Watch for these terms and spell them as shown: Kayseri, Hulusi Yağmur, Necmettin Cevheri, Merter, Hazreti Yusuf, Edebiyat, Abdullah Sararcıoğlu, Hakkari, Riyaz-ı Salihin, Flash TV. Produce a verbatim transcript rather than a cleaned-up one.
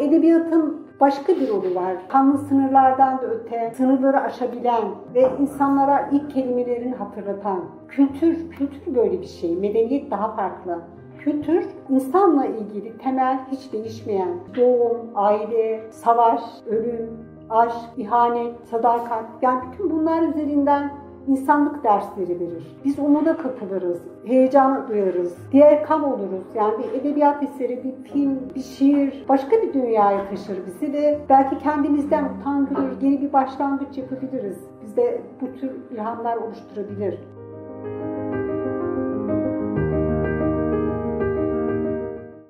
Edebiyatın başka bir yolu var. Kanlı sınırlardan da öte, sınırları aşabilen ve insanlara ilk kelimelerini hatırlatan. Kültür, kültür böyle bir şey. Medeniyet daha farklı. Kültür, insanla ilgili temel, hiç değişmeyen doğum, aile, savaş, ölüm, aşk, ihanet, sadakat. Yani bütün bunlar üzerinden insanlık dersleri verir. Biz umuda kapılırız, heyecan duyarız, diğer kam oluruz. Yani bir edebiyat eseri, bir film, bir şiir başka bir dünyaya taşır bizi ve belki kendimizden utandırır, yeni bir başlangıç yapabiliriz. Bizde bu tür ilhamlar oluşturabilir.